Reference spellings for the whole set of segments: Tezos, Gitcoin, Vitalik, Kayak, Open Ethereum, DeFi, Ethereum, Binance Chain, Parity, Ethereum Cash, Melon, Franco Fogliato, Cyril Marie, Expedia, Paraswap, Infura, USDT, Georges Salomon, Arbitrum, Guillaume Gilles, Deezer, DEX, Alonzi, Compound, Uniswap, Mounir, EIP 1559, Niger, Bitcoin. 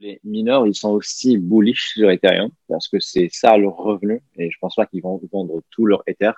Les mineurs, ils sont aussi bullish sur Ethereum parce que c'est ça leur revenu et je pense pas qu'ils vont vendre tout leur Ether.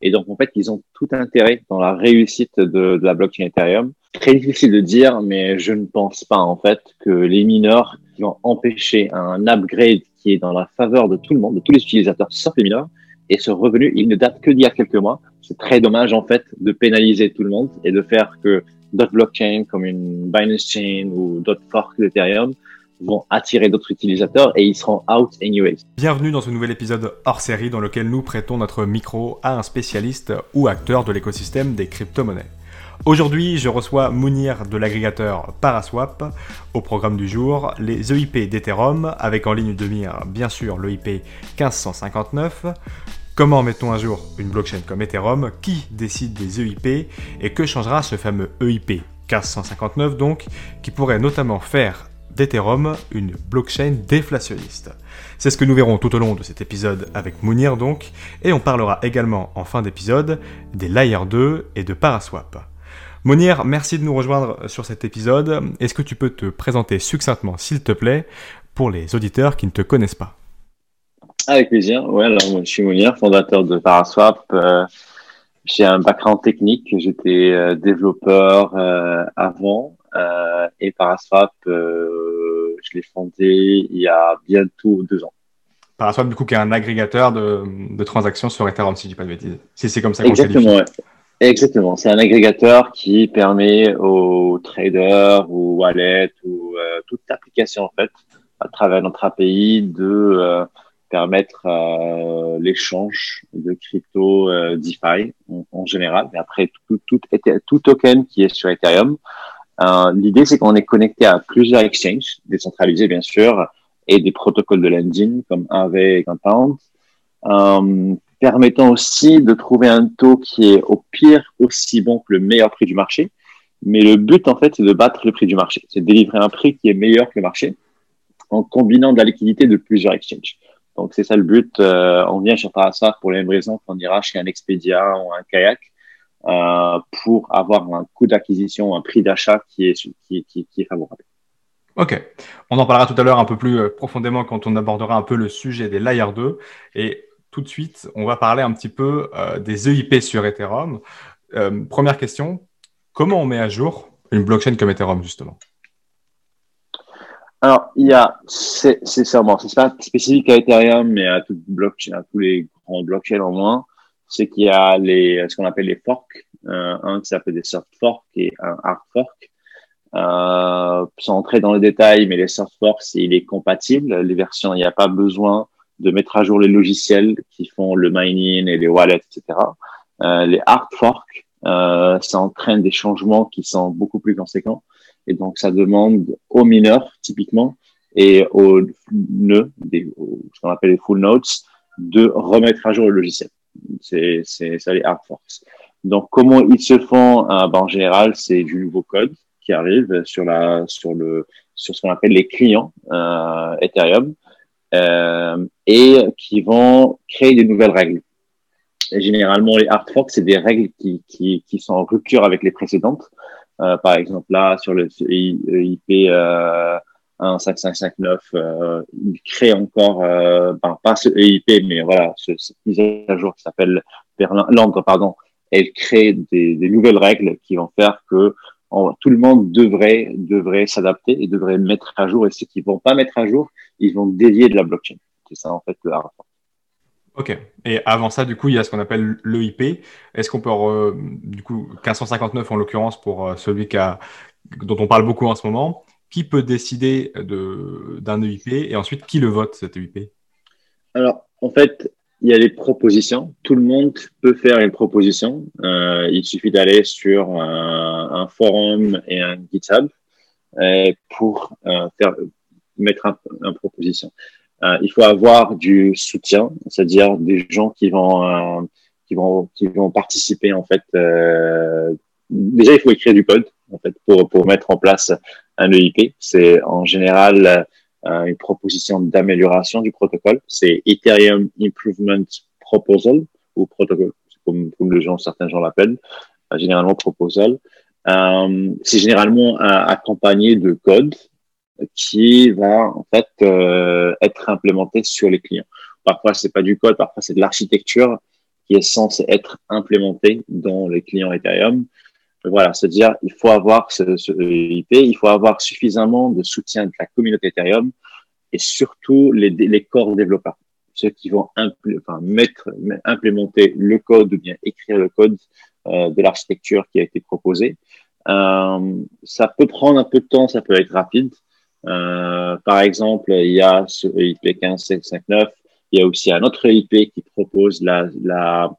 Et donc, en fait, ils ont tout intérêt dans la réussite de la blockchain Ethereum. Très difficile de dire, mais je ne pense pas, en fait, que les mineurs qui vont empêcher un upgrade qui est dans la faveur de tout le monde, de tous les utilisateurs, sauf les mineurs. Et ce revenu, il ne date que d'il y a quelques mois. C'est très dommage, en fait, de pénaliser tout le monde et de faire que d'autres blockchains comme une Binance Chain ou d'autres forks d'Ethereum vont attirer d'autres utilisateurs et ils seront out anyways. Bienvenue dans ce nouvel épisode hors série dans lequel nous prêtons notre micro à un spécialiste ou acteur de l'écosystème des crypto-monnaies. Aujourd'hui, je reçois Mounir de l'agrégateur Paraswap. Au programme du jour, les EIP d'Ethereum, avec en ligne de mire, bien sûr, l'EIP 1559. Comment mettons un jour une blockchain comme Ethereum? Qui décide des EIP? Et que changera ce fameux EIP 1559, donc, qui pourrait notamment faire d'Ethereum une blockchain déflationniste. C'est ce que nous verrons tout au long de cet épisode avec Mounir, donc, et on parlera également en fin d'épisode des Layer 2 et de Paraswap. Mounir, merci de nous rejoindre sur cet épisode. Est-ce que tu peux te présenter succinctement, s'il te plaît, pour les auditeurs qui ne te connaissent pas? Avec plaisir. Ouais, alors, moi, je suis Mounir, fondateur de Paraswap. J'ai un background technique. J'étais développeur avant. Et Paraswap, je l'ai fondé il y a bientôt 2 ans. Paraswap, du coup, qui est un agrégateur de transactions sur Ethereum, si je ne dis pas de bêtises. Si c'est comme ça qu'on se qualifie. Ouais. Exactement. C'est un agrégateur qui permet aux traders, aux wallets, ou toute application, en fait, à travers notre API, de permettre l'échange de crypto DeFi en général. Mais après, tout token qui est sur Ethereum. L'idée, c'est qu'on est connecté à plusieurs exchanges, décentralisés bien sûr, et des protocoles de lending comme Aave et Compound, permettant aussi de trouver un taux qui est au pire aussi bon que le meilleur prix du marché. Mais le but, en fait, c'est de battre le prix du marché. C'est de délivrer un prix qui est meilleur que le marché en combinant de la liquidité de plusieurs exchanges. Donc, c'est ça le but. On vient chez Paraswap pour les mêmes raisons qu'on ira chez un Expedia ou un Kayak. Pour avoir un coût d'acquisition, un prix d'achat qui est favorable. Ok. On en parlera tout à l'heure un peu plus profondément quand on abordera un peu le sujet des Layer 2. Et tout de suite, on va parler un petit peu des EIP sur Ethereum. Première question, comment on met à jour une blockchain comme Ethereum, justement? Alors, c'est pas spécifique à Ethereum, mais à toute blockchain, à tous les grands blockchains en moins. C'est qu'il y a ce qu'on appelle les forks, un qui s'appelle des soft forks et un hard fork. Sans entrer dans les détails, mais les soft forks, il est compatible. Les versions, il n'y a pas besoin de mettre à jour les logiciels qui font le mining et les wallets, etc. Les hard forks, ça entraîne des changements qui sont beaucoup plus conséquents. Et donc, ça demande aux mineurs, typiquement, et aux nœuds, ce qu'on appelle les full nodes, de remettre à jour le logiciel. C'est ça les hard forks. Donc comment ils se font en général, c'est du nouveau code qui arrive sur ce qu'on appelle les clients Ethereum et qui vont créer des nouvelles règles. Et généralement les hard forks, c'est des règles qui sont en rupture avec les précédentes. Par exemple là sur le EIP 15559, il crée encore, pas ce EIP, mais voilà, cette mise à jour qui s'appelle Londres, elle crée des nouvelles règles qui vont faire que tout le monde devrait s'adapter et devrait mettre à jour. Et ceux qui vont pas mettre à jour, ils vont dévier de la blockchain. C'est ça, en fait, le hard fork. Ok. Et avant ça, du coup, il y a ce qu'on appelle l'EIP. Est-ce qu'on peut, du coup, 1559 en l'occurrence pour celui dont on parle beaucoup en ce moment? Qui peut décider d'un EIP et ensuite qui le vote, cet EIP? Alors, en fait, il y a les propositions. Tout le monde peut faire une proposition. Il suffit d'aller sur un forum et un GitHub pour mettre une proposition. Il faut avoir du soutien, c'est-à-dire des gens qui vont participer, en fait. Déjà, il faut écrire du code, en fait, pour mettre en place un EIP. C'est en général une proposition d'amélioration du protocole. C'est Ethereum Improvement Proposal ou protocole, comme certains gens l'appellent, généralement proposal. C'est généralement accompagné de code qui va en fait être implémenté sur les clients. Parfois, c'est pas du code, parfois c'est de l'architecture qui est censée être implémentée dans les clients Ethereum. Voilà, c'est-à-dire il faut avoir ce EIP, il faut avoir suffisamment de soutien de la communauté Ethereum et surtout les core développeurs, ceux qui vont implémenter le code ou bien écrire le code de l'architecture qui a été proposée. Ça peut prendre un peu de temps, ça peut être rapide. Par exemple, il y a ce EIP 1559, il y a aussi un autre EIP qui propose l'arrêt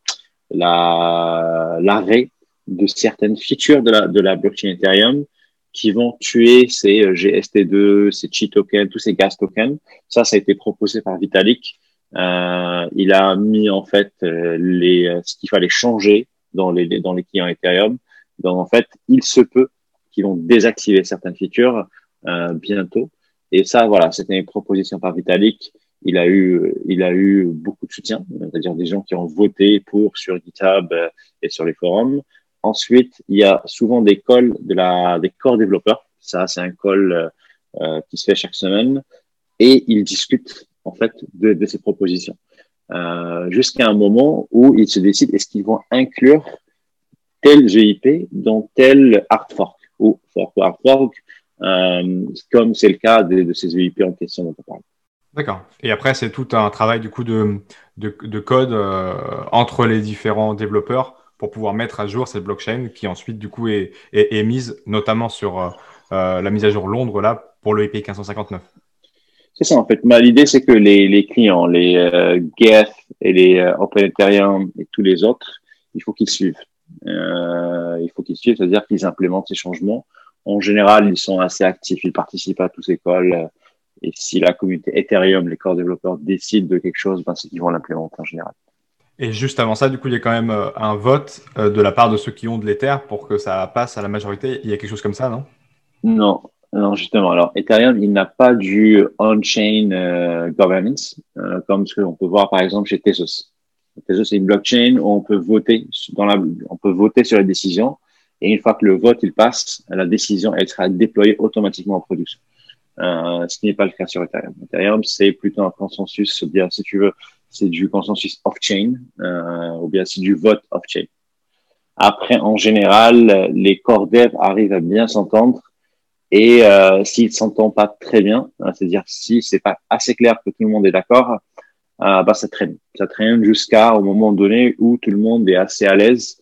de certaines features de la blockchain Ethereum qui vont tuer ces GST2, ces CHI tokens, tous ces gas tokens. Ça a été proposé par Vitalik. Il a mis en fait ce qu'il fallait changer dans les clients Ethereum. Donc en fait, il se peut qu'ils vont désactiver certaines features bientôt. Et ça, voilà, c'était une proposition par Vitalik. Il a eu beaucoup de soutien, c'est-à-dire des gens qui ont voté pour sur GitHub et sur les forums. Ensuite, il y a souvent des calls des core développeurs. Ça, c'est un call qui se fait chaque semaine et ils discutent en fait de ces propositions jusqu'à un moment où ils se décident est-ce qu'ils vont inclure tel GIP dans tel hard fork ou hard fork, comme c'est le cas de ces GIP en question dont on parle. D'accord. Et après, c'est tout un travail du coup de code entre les différents développeurs pour pouvoir mettre à jour cette blockchain qui ensuite du coup est mise notamment sur la mise à jour Londres là pour l'EIP 1559. C'est ça en fait. Mais l'idée c'est que les clients, les Geth et les Open Ethereum et tous les autres, il faut qu'ils suivent. C'est-à-dire qu'ils implémentent ces changements. En général, ils sont assez actifs, ils participent à tous ces calls. Et si la communauté Ethereum, les core développeurs décident de quelque chose, c'est qu'ils vont l'implémenter en général. Et juste avant ça, du coup, il y a quand même un vote de la part de ceux qui ont de l'Ether pour que ça passe à la majorité. Il y a quelque chose comme ça, non ? Non, justement. Alors, Ethereum, il n'a pas du on-chain governance, comme ce qu'on peut voir, par exemple, chez Tezos. Tezos, c'est une blockchain où on peut voter sur les décisions. Et une fois que le vote, il passe, la décision, elle sera déployée automatiquement en production. Ce qui n'est pas le cas sur Ethereum. Ethereum, c'est plutôt un consensus, ou bien si tu veux, c'est du consensus off-chain, ou bien c'est du vote off-chain. Après, en général, les core devs arrivent à bien s'entendre et s'ils ne s'entendent pas très bien, c'est-à-dire si c'est pas assez clair que tout le monde est d'accord, ça traîne jusqu'au moment donné où tout le monde est assez à l'aise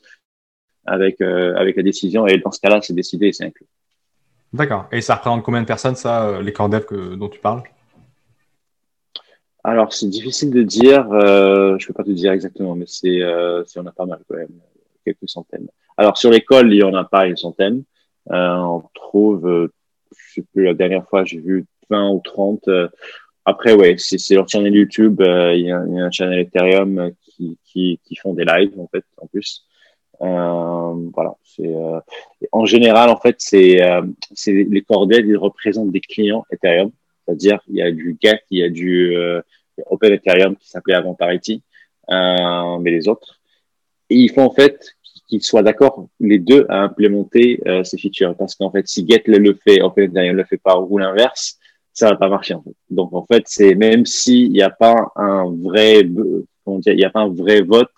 avec la décision et dans ce cas-là, c'est décidé et c'est inclus. D'accord. Et ça représente combien de personnes, ça, les core devs dont tu parles ? Alors, c'est difficile de dire. Je ne peux pas te dire exactement, mais c'est on a pas mal quand même, quelques centaines. Alors, sur l'école, il n'y en a pas une centaine. On trouve, je ne sais plus, la dernière fois, j'ai vu 20 ou 30. Après, ouais, c'est leur channel YouTube. Il y a un channel Ethereum qui font des lives, en fait, en plus. Voilà, en général en fait c'est les core devs, ils représentent des clients Ethereum, c'est-à-dire il y a du Geth, il y a du Open Ethereum qui s'appelait avant Parity, mais les autres, et il faut en fait qu'ils soient d'accord les deux à implémenter ces features, parce qu'en fait si Geth le fait, Open Ethereum le fait pas, ou l'inverse, ça va pas marcher en fait. Donc en fait c'est, même si il y a pas un vrai, comment dire, il y a pas un vrai vote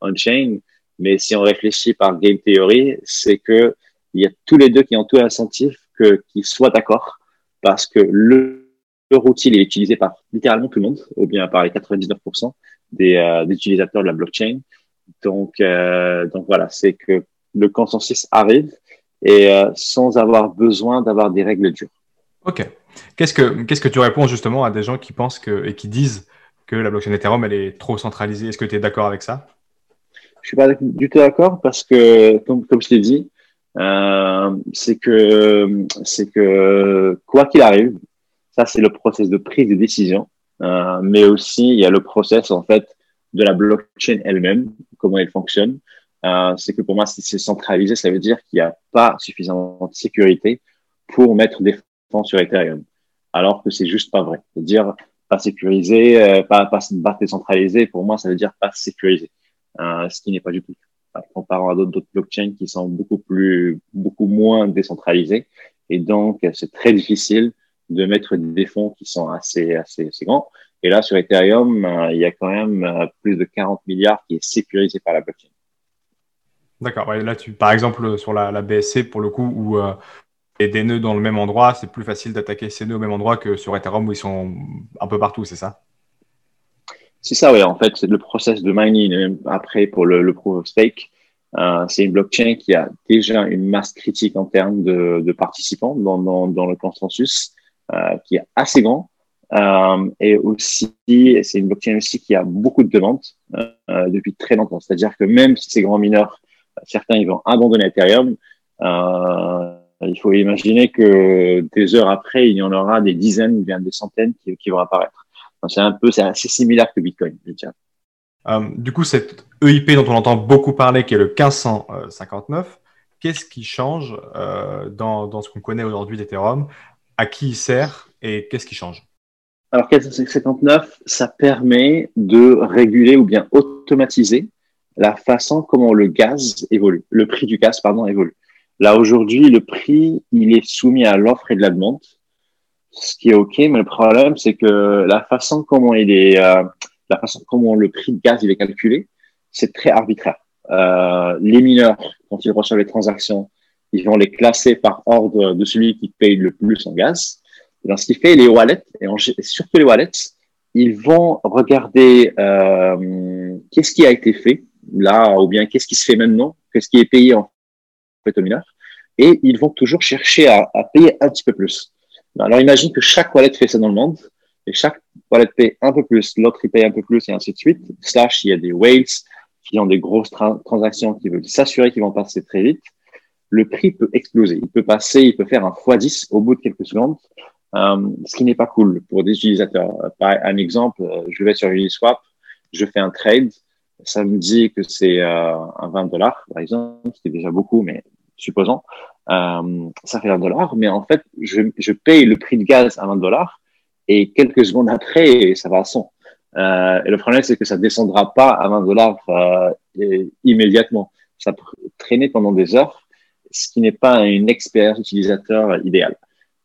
on chain, mais si on réfléchit par game theory, c'est que il y a tous les deux qui ont tout incentif qu'ils soient d'accord, parce que leur outil est utilisé par littéralement tout le monde, ou bien par les 99% des utilisateurs de la blockchain. Donc voilà, c'est que le consensus arrive et sans avoir besoin d'avoir des règles dures. Ok. Qu'est-ce que tu réponds justement à des gens qui pensent et qui disent que la blockchain Ethereum elle est trop centralisée ? Est-ce que tu es d'accord avec ça ? Je suis pas du tout d'accord, parce que comme je l'ai dit, c'est que quoi qu'il arrive, ça c'est le process de prise de décision, mais aussi il y a le process en fait de la blockchain elle-même, comment elle fonctionne. C'est que pour moi, si c'est centralisé, ça veut dire qu'il n'y a pas suffisamment de sécurité pour mettre des fonds sur Ethereum, alors que c'est juste pas vrai. C'est-à-dire pas sécurisé, pas décentralisé. Pour moi, ça veut dire pas sécurisé. Ce qui n'est pas du tout, comparant à d'autres blockchains qui sont beaucoup moins décentralisées, et donc c'est très difficile de mettre des fonds qui sont assez grands. Et là, sur Ethereum, il y a quand même plus de 40 milliards qui est sécurisé par la blockchain. D'accord. Ouais, là, par exemple, sur la BSC, pour le coup, où il y a des nœuds dans le même endroit, c'est plus facile d'attaquer ces nœuds au même endroit que sur Ethereum où ils sont un peu partout, c'est ça? C'est ça, oui. En fait, c'est le process de mining. Et même après, pour le proof of stake, c'est une blockchain qui a déjà une masse critique en termes de participants dans le consensus, qui est assez grand. Et aussi, c'est une blockchain aussi qui a beaucoup de demandes depuis très longtemps. C'est-à-dire que même si ces grands mineurs, certains, ils vont abandonner Ethereum, il faut imaginer que des heures après, il y en aura des dizaines, bien des centaines qui vont apparaître. Enfin, c'est assez similaire que Bitcoin, je dirais. Du coup, cette EIP dont on entend beaucoup parler, qui est le 1559, qu'est-ce qui change dans ce qu'on connaît aujourd'hui d'Ethereum? À qui il sert et qu'est-ce qui change? Alors, 1559, ça permet de réguler ou bien automatiser la façon comment le prix du gaz, évolue. Là, aujourd'hui, le prix, il est soumis à l'offre et de la demande, ce qui est OK, mais le problème, c'est que la façon comment le prix de gaz, il est calculé, c'est très arbitraire. Les mineurs, quand ils reçoivent les transactions, ils vont les classer par ordre de celui qui paye le plus en gaz. Et dans ce qui fait, les wallets, et surtout les wallets, ils vont regarder qu'est-ce qui a été fait là, ou bien qu'est-ce qui se fait maintenant, qu'est-ce qui est payé en fait aux mineurs, et ils vont toujours chercher à payer un petit peu plus. Alors imagine que chaque wallet fait ça dans le monde, et chaque wallet paye un peu plus, l'autre il paye un peu plus, et ainsi de suite. Slash, il y a des whales qui ont des grosses transactions, qui veulent s'assurer qu'ils vont passer très vite. Le prix peut exploser, il peut faire un x10 au bout de quelques secondes, ce qui n'est pas cool pour des utilisateurs. Par un exemple, je vais sur Uniswap, je fais un trade, ça me dit que c'est un $20, par exemple, c'était déjà beaucoup, mais supposons, ça fait $1, mais en fait, je paye le prix de gaz à $20 et quelques secondes après, ça va à 100. Et le problème, c'est que ça descendra pas à $20 immédiatement. Ça peut traîner pendant des heures, ce qui n'est pas une expérience utilisateur idéale.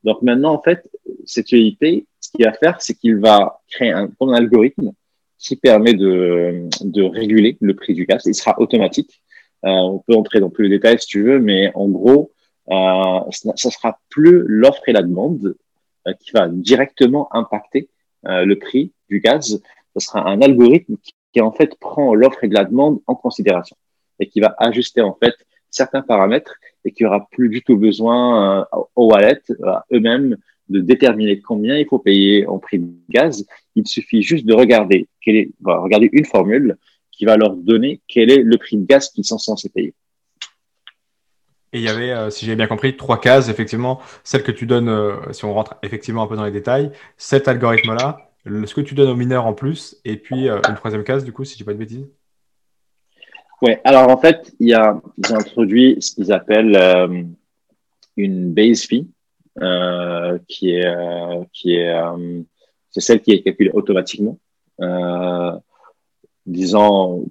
Donc maintenant, en fait, cette EIP, ce qu'il va faire, c'est qu'il va créer un algorithme qui permet de réguler le prix du gaz. Il sera automatique. On peut entrer dans plus de détails si tu veux, mais en gros, ça sera plus l'offre et la demande qui va directement impacter le prix du gaz. Ce sera un algorithme qui en fait prend l'offre et de la demande en considération et qui va ajuster en fait certains paramètres et qu'il n'y aura plus du tout besoin aux wallets eux-mêmes de déterminer combien il faut payer en prix de gaz. Il suffit juste de regarder regarder une formule qui va leur donner quel est le prix de gaz qu'ils sont censés payer. Et il y avait, si j'ai bien compris, 3 cases, effectivement, celle que tu donnes, si on rentre effectivement un peu dans les détails, cet algorithme-là, ce que tu donnes aux mineurs en plus, et puis une troisième case, du coup, si je ne dis pas de bêtises. Ouais, alors en fait, ils ont introduit ce qu'ils appellent une base fee, c'est celle qui est calculée automatiquement. Disons,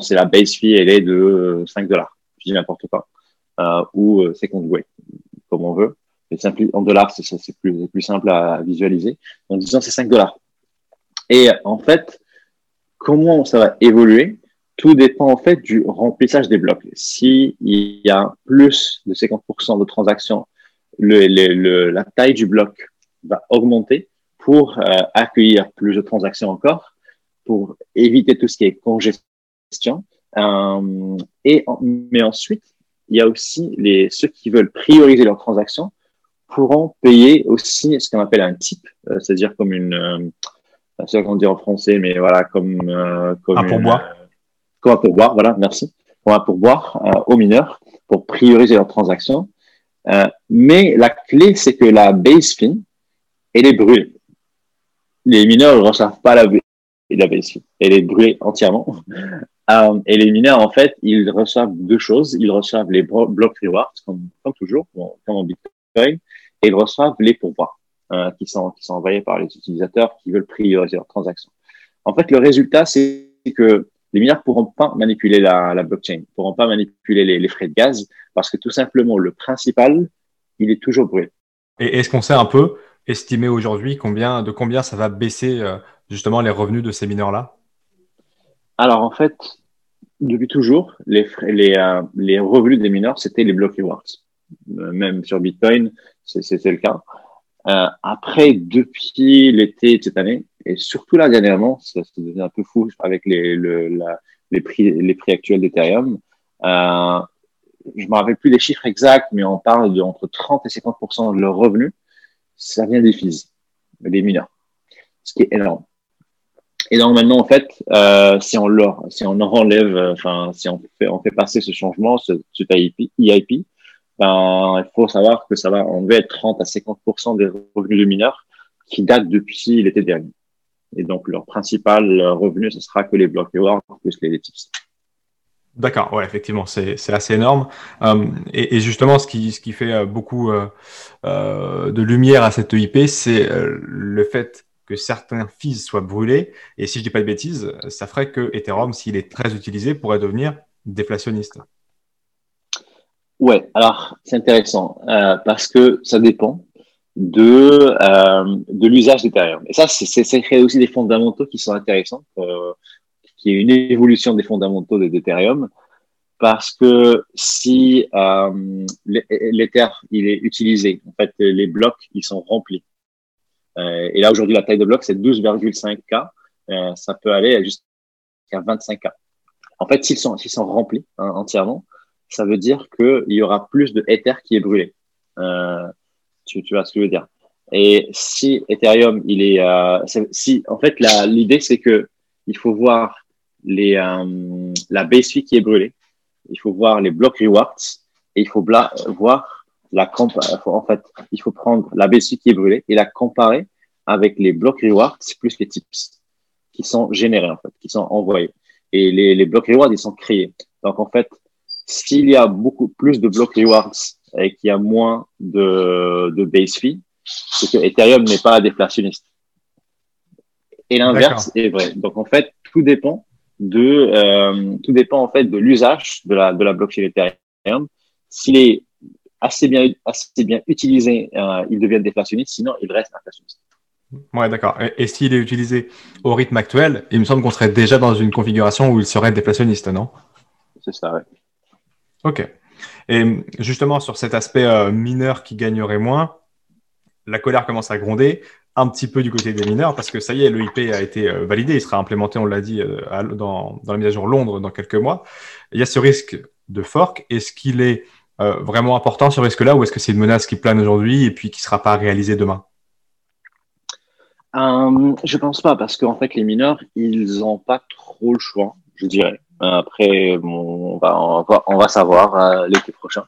c'est la base fee, elle est de $5. Je dis n'importe quoi. Ou c'est $50, comme on veut. Mais en dollars, c'est plus simple à visualiser. Donc, disons, c'est $5. Et en fait, comment ça va évoluer? Tout dépend en fait du remplissage des blocs. Si il y a plus de 50% de transactions, la taille du bloc va augmenter pour accueillir plus de transactions encore, pour éviter tout ce qui est congestion. Mais ensuite, il y a aussi ceux qui veulent prioriser leurs transactions pourront payer aussi ce qu'on appelle un tip, c'est-à-dire comme c'est ce qu'on dit en français, mais voilà, comme un pourboire. Comme un pourboire, voilà, merci. Comme un pourboire aux mineurs pour prioriser leurs transactions. Mais la clé, c'est que la base fee, elle est brûlée. Les mineurs ne reçoivent pas la base fee. Elle est brûlée entièrement. Et les mineurs, en fait, ils reçoivent deux choses. Ils reçoivent les block rewards, comme toujours, comme en Bitcoin, et ils reçoivent les pourboires qui sont envoyés par les utilisateurs qui veulent prioriser leurs transactions. En fait, le résultat, c'est que les mineurs ne pourront pas manipuler la blockchain, ne pourront pas manipuler les frais de gaz, parce que tout simplement, le principal, il est toujours brûlé. Et est-ce qu'on sait un peu estimer aujourd'hui de combien ça va baisser justement les revenus de ces mineurs-là? Alors en fait, depuis toujours, les revenus des mineurs, c'était les block rewards. Même sur Bitcoin, c'était le cas. Après, depuis l'été de cette année, et surtout là dernièrement, ça se devient un peu fou avec les prix actuels d'Ethereum. Je me rappelle plus les chiffres exacts, mais on parle de entre 30 et 50% de leurs revenus, ça vient des fees, des mineurs, ce qui est énorme. Et donc maintenant, en fait, si on fait passer ce changement, cet EIP, il faut savoir que ça va enlever 30 à 50% des revenus de mineurs qui datent depuis l'été dernier. Et donc leur principal revenu, ce sera que les block rewards plus les tips. D'accord, ouais, effectivement, c'est assez énorme. Et justement, ce qui fait beaucoup de lumière à cette EIP, c'est le fait que certains fees soient brûlés. Et si je dis pas de bêtises, ça ferait que Ethereum, s'il est très utilisé, pourrait devenir déflationniste. Ouais, alors c'est intéressant parce que ça dépend de l'usage d'Ethereum. Et ça, ça crée aussi des fondamentaux qui sont intéressants. Qui est une évolution des fondamentaux d'Ethereum, parce que si l'Ether il est utilisé, en fait les blocs ils sont remplis. Et là aujourd'hui la taille de bloc c'est 12,5K, ça peut aller jusqu'à 25K. En fait s'ils sont remplis entièrement, ça veut dire que il y aura plus de Ether qui est brûlé. Tu vois ce que je veux dire. Et si Ethereum il est, l'idée c'est que il faut voir la base fee qui est brûlée, il faut voir les block rewards et il faut voir il faut prendre la base fee qui est brûlée et la comparer avec les block rewards plus les tips qui sont générés en fait, qui sont envoyés. Et les block rewards ils sont créés. Donc en fait, s'il y a beaucoup plus de block rewards et qu'il y a moins de base fee, c'est que Ethereum n'est pas déflationniste. Et l'inverse est vrai. Donc en fait, tout dépend en fait de l'usage de la blockchain Ethereum. S'il est assez bien utilisé, il devient déflationniste. Sinon, il reste inflationniste. Ouais, d'accord. Et s'il est utilisé au rythme actuel, il me semble qu'on serait déjà dans une configuration où il serait déflationniste, non? C'est ça, oui. Ok. Et justement sur cet aspect mineur qui gagnerait moins, la colère commence à gronder. Un petit peu du côté des mineurs, parce que ça y est, l'EIP a été validé, il sera implémenté, on l'a dit, dans la mise à jour Londres dans quelques mois. Il y a ce risque de fork. Est-ce qu'il est vraiment important ce risque-là, ou est-ce que c'est une menace qui plane aujourd'hui et puis qui ne sera pas réalisée demain? Je ne pense pas, parce qu'en fait, les mineurs, ils n'ont pas trop le choix, je dirais. Après, bon, on va savoir l'été prochain.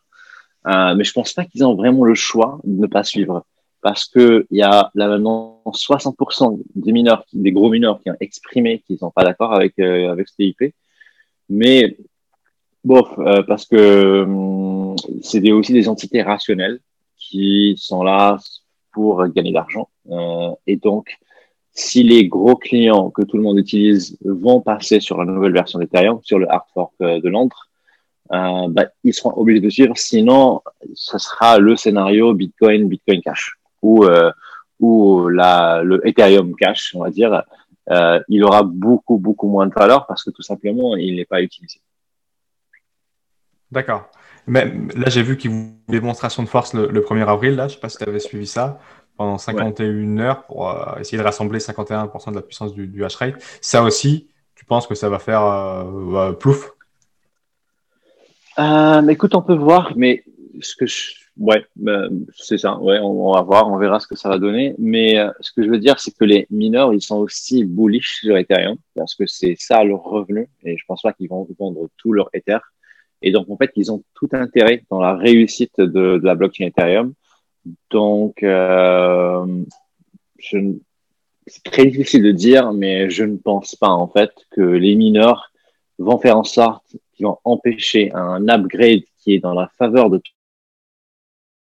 Mais je ne pense pas qu'ils ont vraiment le choix de ne pas suivre. Parce que il y a là maintenant 60% des gros mineurs qui ont exprimé qu'ils sont pas d'accord avec ce EIP. Mais bof, parce que c'est aussi des entités rationnelles qui sont là pour gagner de l'argent. Et donc, si les gros clients que tout le monde utilise vont passer sur la nouvelle version d'Ethereum, sur le hard fork de Londres, ils seront obligés de suivre. Sinon, ce sera le scénario Bitcoin Cash. Ou le Ethereum Cash, on va dire, il aura beaucoup moins de valeur parce que tout simplement, il n'est pas utilisé. D'accord. Mais là, j'ai vu qu'il y a eu une démonstration de force le 1er avril. Là, je ne sais pas si tu avais suivi ça, pendant 51 heures pour essayer de rassembler 51% de la puissance du hash rate. Ça aussi, tu penses que ça va faire plouf? Écoute, on peut voir, mais c'est ça. Ouais, on va voir, on verra ce que ça va donner. Mais ce que je veux dire, c'est que les mineurs, ils sont aussi bullish sur Ethereum parce que c'est ça leur revenu. Et je pense pas qu'ils vont vendre tout leur Ether. Et donc, en fait, ils ont tout intérêt dans la réussite de la blockchain Ethereum. Donc, c'est très difficile de dire, mais je ne pense pas en fait que les mineurs vont faire en sorte qu'ils vont empêcher un upgrade qui est dans la faveur de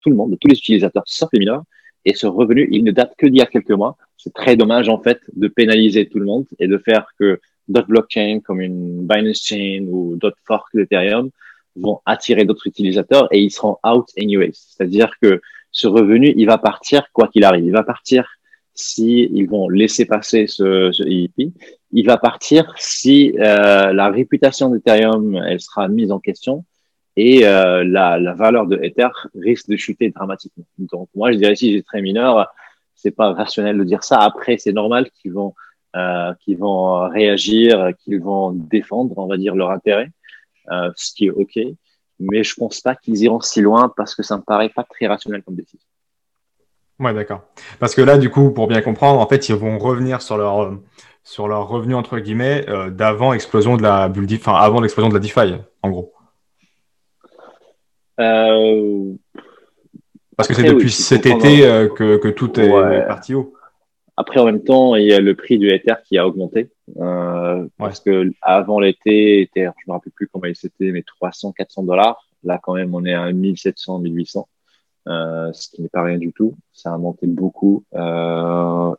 tout le monde, de tous les utilisateurs, sauf les mineurs. Et ce revenu, il ne date que d'il y a quelques mois. C'est très dommage, en fait, de pénaliser tout le monde et de faire que d'autres blockchains, comme une Binance Chain ou d'autres forks d'Ethereum, vont attirer d'autres utilisateurs et ils seront out anyways. C'est-à-dire que ce revenu, il va partir quoi qu'il arrive. Il va partir si ils vont laisser passer ce EIP. Il va partir si la réputation d'Ethereum, elle sera mise en question et la valeur de Ether risque de chuter dramatiquement. Donc moi, je dirais si j'ai très mineur, c'est pas rationnel de dire ça. Après, c'est normal qu'ils vont réagir, qu'ils vont défendre, on va dire, leur intérêt, ce qui est OK. Mais je pense pas qu'ils iront si loin parce que ça me paraît pas très rationnel comme décision. Ouais, d'accord. Parce que là, du coup, pour bien comprendre, en fait, ils vont revenir sur leur revenu, entre guillemets, d'avant explosion de la bulle, enfin, avant l'explosion de la DeFi, en gros. Parce que c'est depuis cet été que tout est parti haut. Après, en même temps, il y a le prix du Ether qui a augmenté. Parce que avant l'été, Ether, je me rappelle plus combien c'était, mais 300, 400 $. Là, quand même, on est à 1700, 1800. Ce qui n'est pas rien du tout. Ça a monté beaucoup.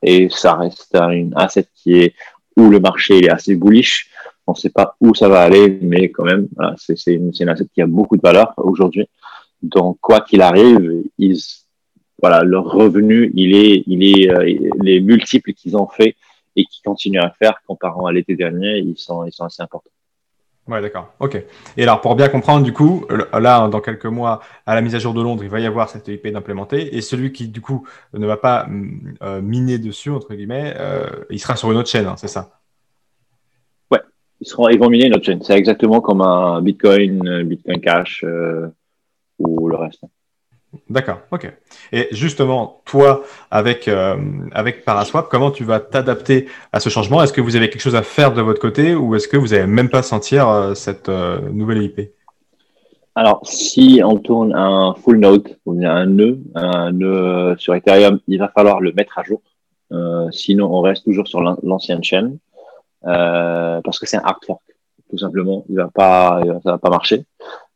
Et ça reste une asset qui est où le marché il est assez bullish. On sait pas où ça va aller, mais quand même, voilà, c'est une asset qui a beaucoup de valeur aujourd'hui. Donc, quoi qu'il arrive, leur revenu, les multiples qu'ils ont fait et qu'ils continuent à faire, comparant à l'été dernier, ils sont assez importants. Ouais, d'accord. OK. Et alors, pour bien comprendre, du coup, là, dans quelques mois, à la mise à jour de Londres, il va y avoir cette EIP d'implémenter et celui qui, du coup, ne va pas miner dessus, entre guillemets, il sera sur une autre chaîne, hein, c'est ça? Ouais. Ils vont miner une autre chaîne. C'est exactement comme un Bitcoin Cash ou le reste. D'accord, OK. Et justement, toi, avec Paraswap, comment tu vas t'adapter à ce changement? Est-ce que vous avez quelque chose à faire de votre côté ou est-ce que vous n'allez même pas sentir cette nouvelle EIP? Alors, si on tourne un full node, on a un nœud sur Ethereum, il va falloir le mettre à jour. Sinon, on reste toujours sur l'ancienne chaîne parce que c'est un hard fork, tout simplement. Ça va pas marcher.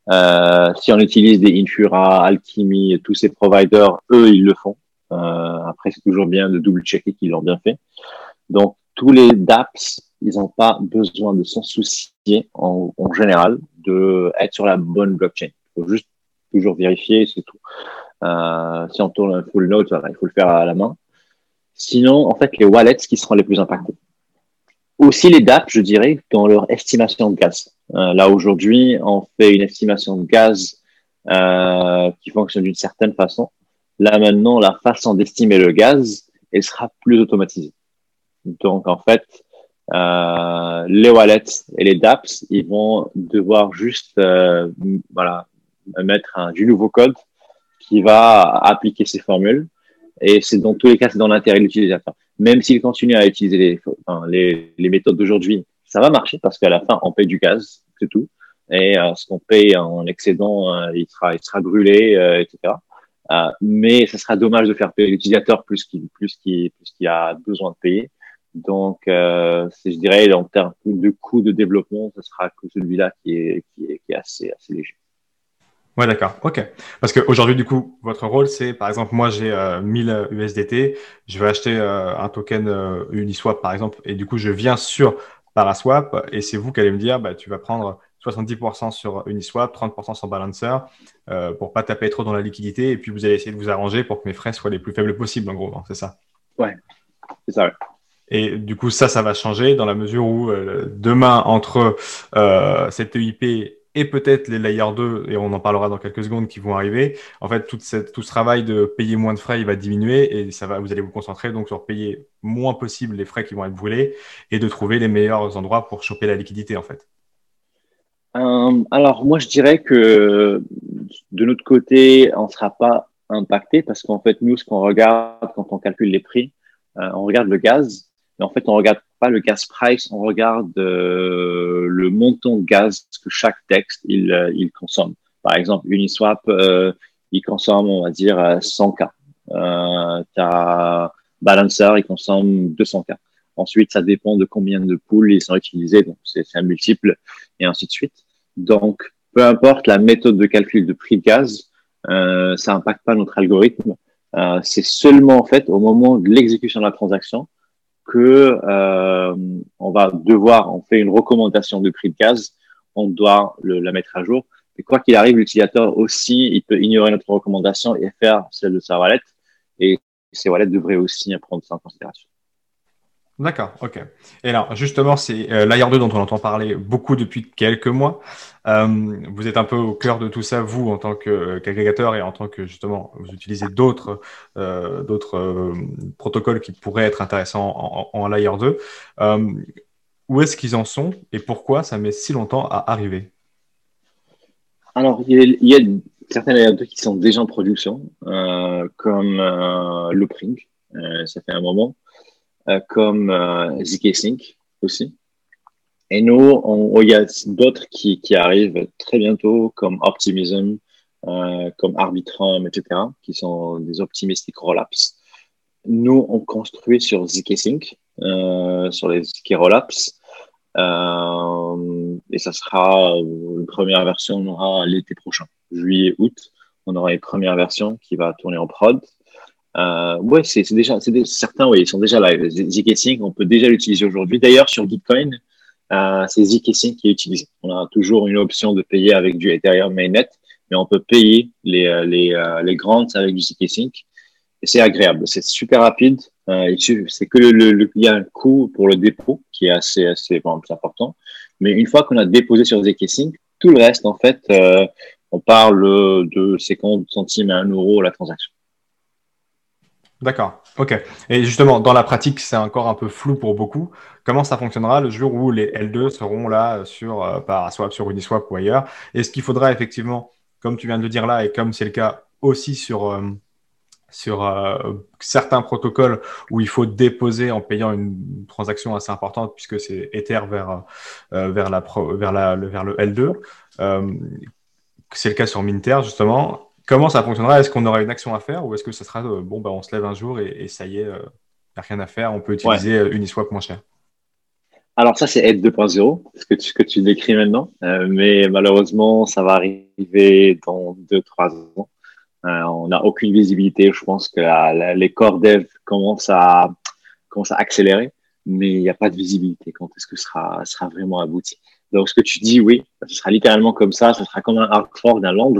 Si on utilise des Infura, Alchemy, tous ces providers, eux, ils le font. Après, c'est toujours bien de double-checker qu'ils l'ont bien fait. Donc, tous les dApps, ils n'ont pas besoin de s'en soucier en général, d'être sur la bonne blockchain. Il faut juste toujours vérifier, c'est tout. Si on tourne un full node, il faut le faire à la main. Sinon, en fait, les wallets qui seront les plus impactés. Aussi les dApps, je dirais, dans leur estimation de gaz. Là, aujourd'hui, on fait une estimation de gaz qui fonctionne d'une certaine façon. Là, maintenant, la façon d'estimer le gaz, elle sera plus automatisée. Donc, en fait, les wallets et les dApps, ils vont devoir juste mettre du nouveau code qui va appliquer ces formules. Et c'est dans tous les cas, c'est dans l'intérêt de l'utilisateur. Même s'il continue à utiliser les méthodes d'aujourd'hui, ça va marcher parce qu'à la fin, on paye du gaz, c'est tout. Et ce qu'on paye en excédent, il sera brûlé, etc. Mais ça sera dommage de faire payer l'utilisateur plus qu'il a besoin de payer. Donc, je dirais, en termes de coût de développement, ce sera que celui-là qui est assez léger. Ouais, d'accord. OK. Parce qu'aujourd'hui, du coup, votre rôle, c'est, par exemple, moi, j'ai 1000 USDT. Je vais acheter un token Uniswap, par exemple. Et du coup, je viens sur Paraswap. Et c'est vous qui allez me dire, bah, tu vas prendre 70% sur Uniswap, 30% sur Balancer pour pas taper trop dans la liquidité. Et puis, vous allez essayer de vous arranger pour que mes frais soient les plus faibles possibles, en gros. Hein, c'est ça? Ouais, c'est ça, ouais. Et du coup, ça va changer dans la mesure où demain, entre cette EIP et peut-être les Layer 2, et on en parlera dans quelques secondes, qui vont arriver. En fait, tout ce travail de payer moins de frais, il va diminuer et vous allez vous concentrer donc sur payer moins possible les frais qui vont être brûlés et de trouver les meilleurs endroits pour choper la liquidité, en fait. Alors, moi, je dirais que de notre côté, on ne sera pas impacté parce qu'en fait, nous, ce qu'on regarde quand on calcule les prix, on regarde le gaz, mais en fait, on regarde pas le gas price, on regarde le montant de gaz que chaque DEX il consomme. Par exemple, Uniswap, il consomme, on va dire, 100K. T'as Balancer, il consomme 200K. Ensuite, ça dépend de combien de pools ils sont utilisés, donc c'est un multiple, et ainsi de suite. Donc, peu importe la méthode de calcul de prix de gaz, ça impacte pas notre algorithme. C'est seulement, en fait, au moment de l'exécution de la transaction, que on fait une recommandation de prix de gaz, on doit la mettre à jour Et quoi qu'il arrive, l'utilisateur aussi, il peut ignorer notre recommandation et faire celle de sa wallet. Et ces wallets devraient aussi prendre ça en considération. D'accord, ok. Et alors, justement, c'est l'AR2 dont on entend parler beaucoup depuis quelques mois. Vous êtes un peu au cœur de tout ça, vous, en tant qu'agrégateur et en tant que, justement, vous utilisez d'autres protocoles qui pourraient être intéressants en l'AR2. Où est-ce qu'ils en sont et pourquoi ça met si longtemps à arriver? Alors, il y a certaines AR2 qui sont déjà en production, comme Loopring, ça fait un moment. Comme zkSync aussi. Et nous, il y a d'autres qui arrivent très bientôt, comme Optimism, comme Arbitrum, etc., qui sont des optimistic roll-ups. Nous, on construit sur zkSync, sur les zk roll-ups, et ça sera une première version, on aura l'été prochain, juillet, août, on aura une première version qui va tourner en prod. Ouais, certains, oui, ils sont déjà live. zkSync, on peut déjà l'utiliser aujourd'hui. D'ailleurs, sur Gitcoin, c'est zkSync qui est utilisé. On a toujours une option de payer avec du Ethereum mainnet, mais on peut payer les grants avec du zkSync. Et c'est agréable, c'est super rapide. C'est que il y a un coût pour le dépôt qui est assez important. Mais une fois qu'on a déposé sur zkSync, tout le reste, en fait, on parle de 50 centimes à 1 euro la transaction. D'accord, ok. Et justement, dans la pratique, c'est encore un peu flou pour beaucoup. Comment ça fonctionnera le jour où les L2 seront là sur Paraswap, sur Uniswap ou ailleurs? Est-ce qu'il faudra effectivement, comme tu viens de le dire là, et comme c'est le cas aussi sur certains protocoles où il faut déposer en payant une transaction assez importante puisque c'est Ether vers le L2, c'est le cas sur Minter justement. Comment ça fonctionnera? Est-ce qu'on aura une action à faire ou est-ce que ça sera on se lève un jour et ça y est, il n'y a rien à faire, on peut utiliser Uniswap moins cher? Alors ça, c'est L 2.0, ce que tu décris maintenant, mais malheureusement, ça va arriver dans 2-3 ans. On n'a aucune visibilité. Je pense que les corps dev commencent à accélérer, mais il n'y a pas de visibilité quand est-ce que sera vraiment abouti. Donc, ce que tu dis, oui, ce sera littéralement comme ça sera comme un hard fork d'un land.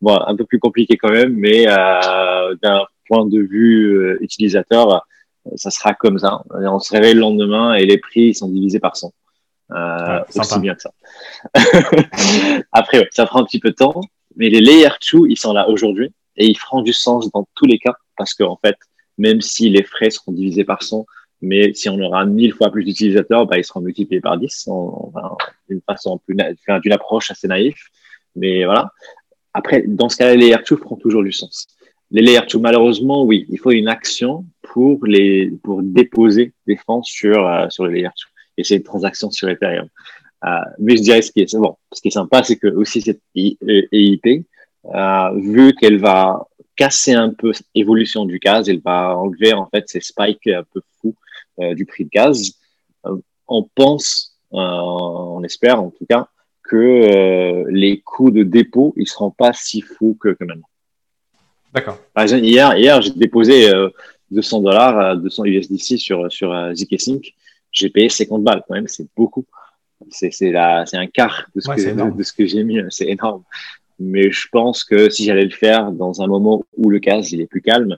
Bon, un peu plus compliqué quand même, mais d'un point de vue utilisateur, ça sera comme ça. On se réveille le lendemain et les prix sont divisés par 100. Aussi bien que ça. Après, ouais, ça prend un petit peu de temps, mais les Layer 2, ils sont là aujourd'hui et ils feront du sens dans tous les cas parce qu'en fait, même si les frais seront divisés par 100, mais si on aura 1000 fois plus d'utilisateurs, ils seront multipliés par 10. On va d'une façon plus d'une approche assez naïve. Mais voilà. Après, dans ce cas-là, les Layer 2 feront toujours du sens. Les Layer 2, malheureusement, oui, il faut une action pour déposer des fonds sur les Layer 2 et ces transactions sur Ethereum. Mais je dirais ce qui est sympa, c'est que aussi cette EIP, vu qu'elle va casser un peu cette évolution du gaz, elle va enlever en fait ces spikes un peu fous du prix de gaz. On pense, on espère en tout cas, que les coûts de dépôt, ils ne seront pas si fous que maintenant. D'accord. Par exemple, hier j'ai déposé $200 sur zkSync. J'ai payé 50 balles quand même, c'est beaucoup. C'est un quart de ce que j'ai mis, c'est énorme. Mais je pense que si j'allais le faire dans un moment où le gaz il est plus calme,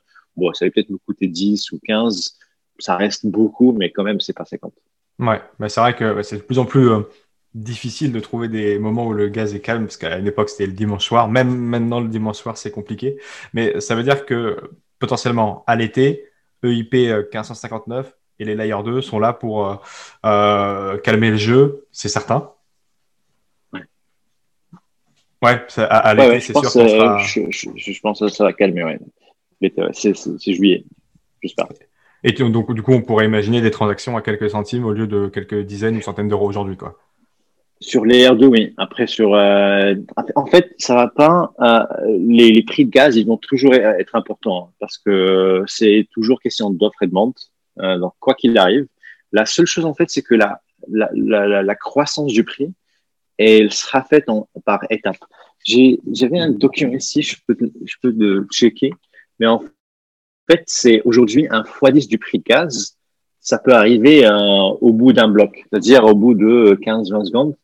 ça va peut-être me coûter 10 ou 15. Ça reste beaucoup, mais quand même, c'est pas 50. Ouais, mais c'est vrai que c'est de plus en plus difficile de trouver des moments où le gaz est calme, parce qu'à une époque, c'était le dimanche soir. Même maintenant, le dimanche soir, c'est compliqué. Mais ça veut dire que potentiellement, à l'été, EIP 1559 et les Layer 2 sont là pour calmer le jeu, c'est certain. Ouais, je pense que ça va calmer. Ouais. C'est juillet, j'espère. Et donc, du coup, on pourrait imaginer des transactions à quelques centimes au lieu de quelques dizaines ou centaines d'euros aujourd'hui, quoi. Sur les R2, oui. Après, en fait, ça va pas. Les prix de gaz, ils vont toujours être importants parce que c'est toujours question d'offre et de demande. Donc, quoi qu'il arrive, la seule chose en fait, c'est que la croissance du prix. Et elle sera faite par étapes. J'avais un document ici, je peux le checker. Mais en fait, c'est aujourd'hui un x10 du prix de gaz. Ça peut arriver au bout d'un bloc, c'est-à-dire au bout de 15-20 secondes.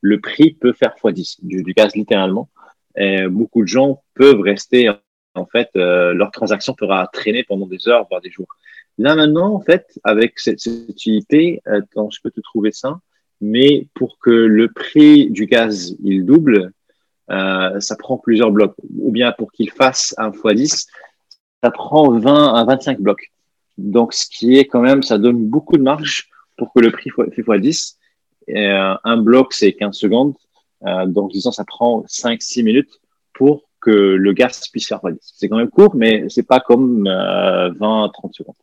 le prix peut faire x10 du gaz littéralement. Et beaucoup de gens peuvent rester, en fait, leur transaction pourra traîner pendant des heures, voire des jours. Là maintenant, en fait, avec cette UIP, attends, je peux te trouver ça, mais pour que le prix du gaz il double, ça prend plusieurs blocs. Ou bien pour qu'il fasse un x10, ça prend 20 à 25 blocs. Donc, ce qui est quand même, ça donne beaucoup de marge pour que le prix fait x10. Un bloc, c'est 15 secondes. Donc, disons, ça prend 5-6 minutes pour que le gaz puisse faire x10. C'est quand même court, mais c'est pas comme 20-30 secondes.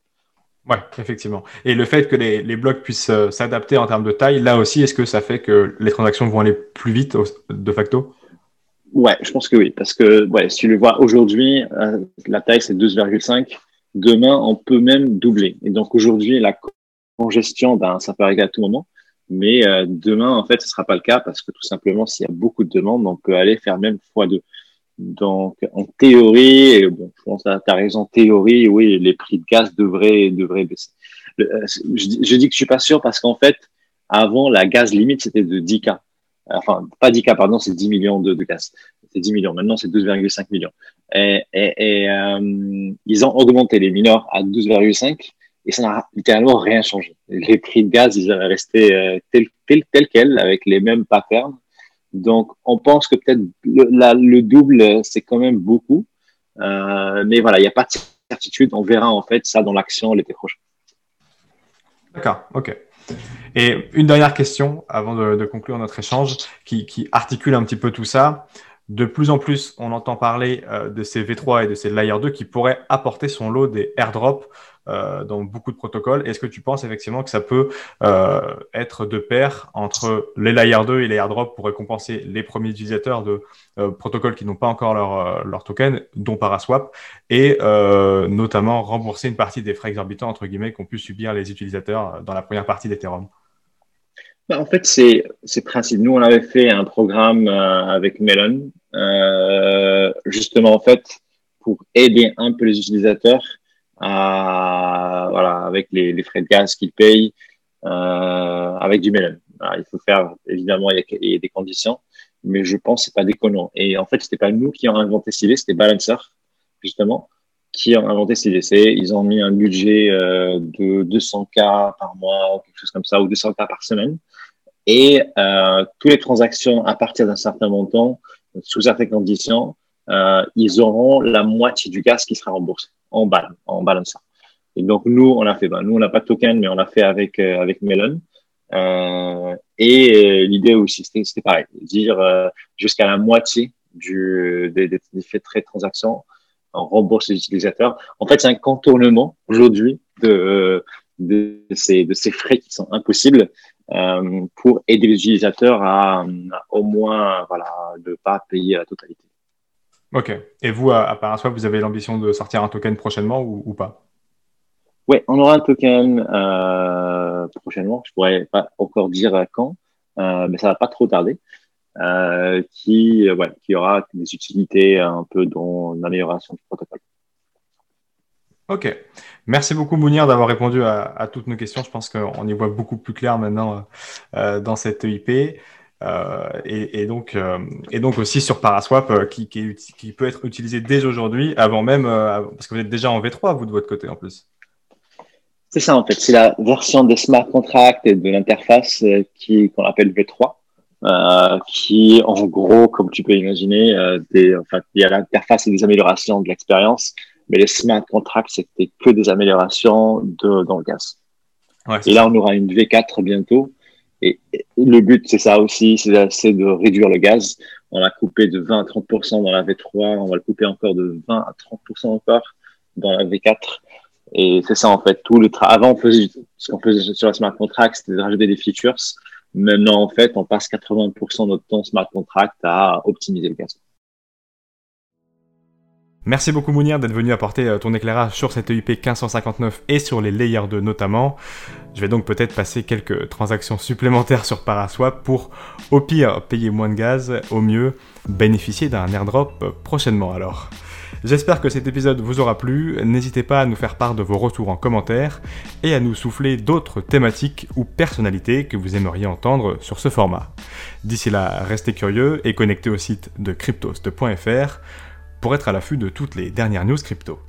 Ouais, effectivement. Et le fait que les blocs puissent s'adapter en termes de taille, là aussi, est-ce que ça fait que les transactions vont aller plus vite de facto ? Ouais, je pense que oui. Parce que ouais, si tu le vois aujourd'hui, la taille, c'est 12,5. Demain, on peut même doubler. Et donc, aujourd'hui, la congestion, ça peut arriver à tout moment. Mais demain, en fait, ce sera pas le cas parce que tout simplement, s'il y a beaucoup de demandes, on peut aller faire même x2. Donc, en théorie, et bon, je pense que tu as raison, en théorie, oui, les prix de gaz devraient baisser. Je dis que je suis pas sûr parce qu'en fait, avant, la gaz limite, c'était de 10K. Enfin, pas 10K, pardon, c'est 10 millions de gaz. C'est 10 millions. Maintenant, c'est 12,5 millions. Et ils ont augmenté les mineurs à 12,5 et ça n'a littéralement rien changé. Les prix de gaz, ils avaient resté tel quel, avec les mêmes patterns. Donc, on pense que peut-être le double, c'est quand même beaucoup. Mais voilà, il n'y a pas de certitude. On verra en fait ça dans l'action l'été prochain. D'accord, ok. Et une dernière question avant de conclure notre échange qui articule un petit peu tout ça. De plus en plus, on entend parler de ces V3 et de ces Layer 2 qui pourraient apporter son lot des airdrops dans beaucoup de protocoles. Est-ce que tu penses effectivement que ça peut être de pair entre les Layer 2 et les airdrops pour récompenser les premiers utilisateurs de protocoles qui n'ont pas encore leur token, dont Paraswap, et notamment rembourser une partie des frais exorbitants entre guillemets qu'ont pu subir les utilisateurs dans la première partie d'Ethereum? Bah, en fait, c'est principe. Nous, on avait fait un programme avec Melon, justement en fait pour aider un peu les utilisateurs à voilà avec les frais de gaz qu'ils payent avec du Melon. Alors, il faut faire évidemment il y a des conditions, mais je pense que c'est pas déconnant. Et en fait, c'était pas nous qui ont inventé cette idée, c'était Balancer justement qui ont inventé cette idée. Ils ont mis un budget de 200K par mois ou quelque chose comme ça ou 200K par semaine. Et toutes les transactions à partir d'un certain montant, sous certaines conditions, ils auront la moitié du gaz qui sera remboursé en Balancer. Et donc nous, on a fait. Nous, on n'a pas de token, mais on l'a fait avec Melon. Et l'idée aussi, c'était pareil, dire jusqu'à la moitié des faits de transactions, on rembourse les utilisateurs. En fait, c'est un contournement aujourd'hui de ces frais qui sont impossibles. Pour aider les utilisateurs à au moins voilà, ne pas payer la totalité. Ok. Et vous, à Paraswap, vous avez l'ambition de sortir un token prochainement ou pas? Oui, on aura un token prochainement. Je ne pourrais pas encore dire quand, mais ça ne va pas trop tarder. Qui aura des utilités un peu dans l'amélioration du protocole. Ok. Merci beaucoup, Mounir, d'avoir répondu à toutes nos questions. Je pense qu'on y voit beaucoup plus clair maintenant dans cette EIP. Et donc aussi sur Paraswap qui peut être utilisé dès aujourd'hui, avant même, parce que vous êtes déjà en V3, vous, de votre côté en plus. C'est ça, en fait. C'est la version des smart contracts et de l'interface qu'on appelle V3, qui, en gros, comme tu peux imaginer, il y a l'interface et des améliorations de l'expérience. Mais les smart contracts, c'était que des améliorations dans le gaz. Ouais, et là, on aura une V4 bientôt. Et le but, c'est ça aussi, c'est de réduire le gaz. On l'a coupé de 20 à 30% dans la V3. On va le couper encore de 20 à 30% encore dans la V4. Et c'est ça, en fait. Avant, on faisait ce qu'on faisait sur la smart contract, c'était de rajouter des features. Maintenant, en fait, on passe 80% de notre temps smart contract à optimiser le gaz. Merci beaucoup, Mounir, d'être venu apporter ton éclairage sur cette EIP 1559 et sur les Layer 2 notamment. Je vais donc peut-être passer quelques transactions supplémentaires sur Paraswap pour, au pire, payer moins de gaz, au mieux, bénéficier d'un airdrop prochainement alors. J'espère que cet épisode vous aura plu, n'hésitez pas à nous faire part de vos retours en commentaire et à nous souffler d'autres thématiques ou personnalités que vous aimeriez entendre sur ce format. D'ici là, restez curieux et connectez au site de cryptoast.fr pour être à l'affût de toutes les dernières news crypto.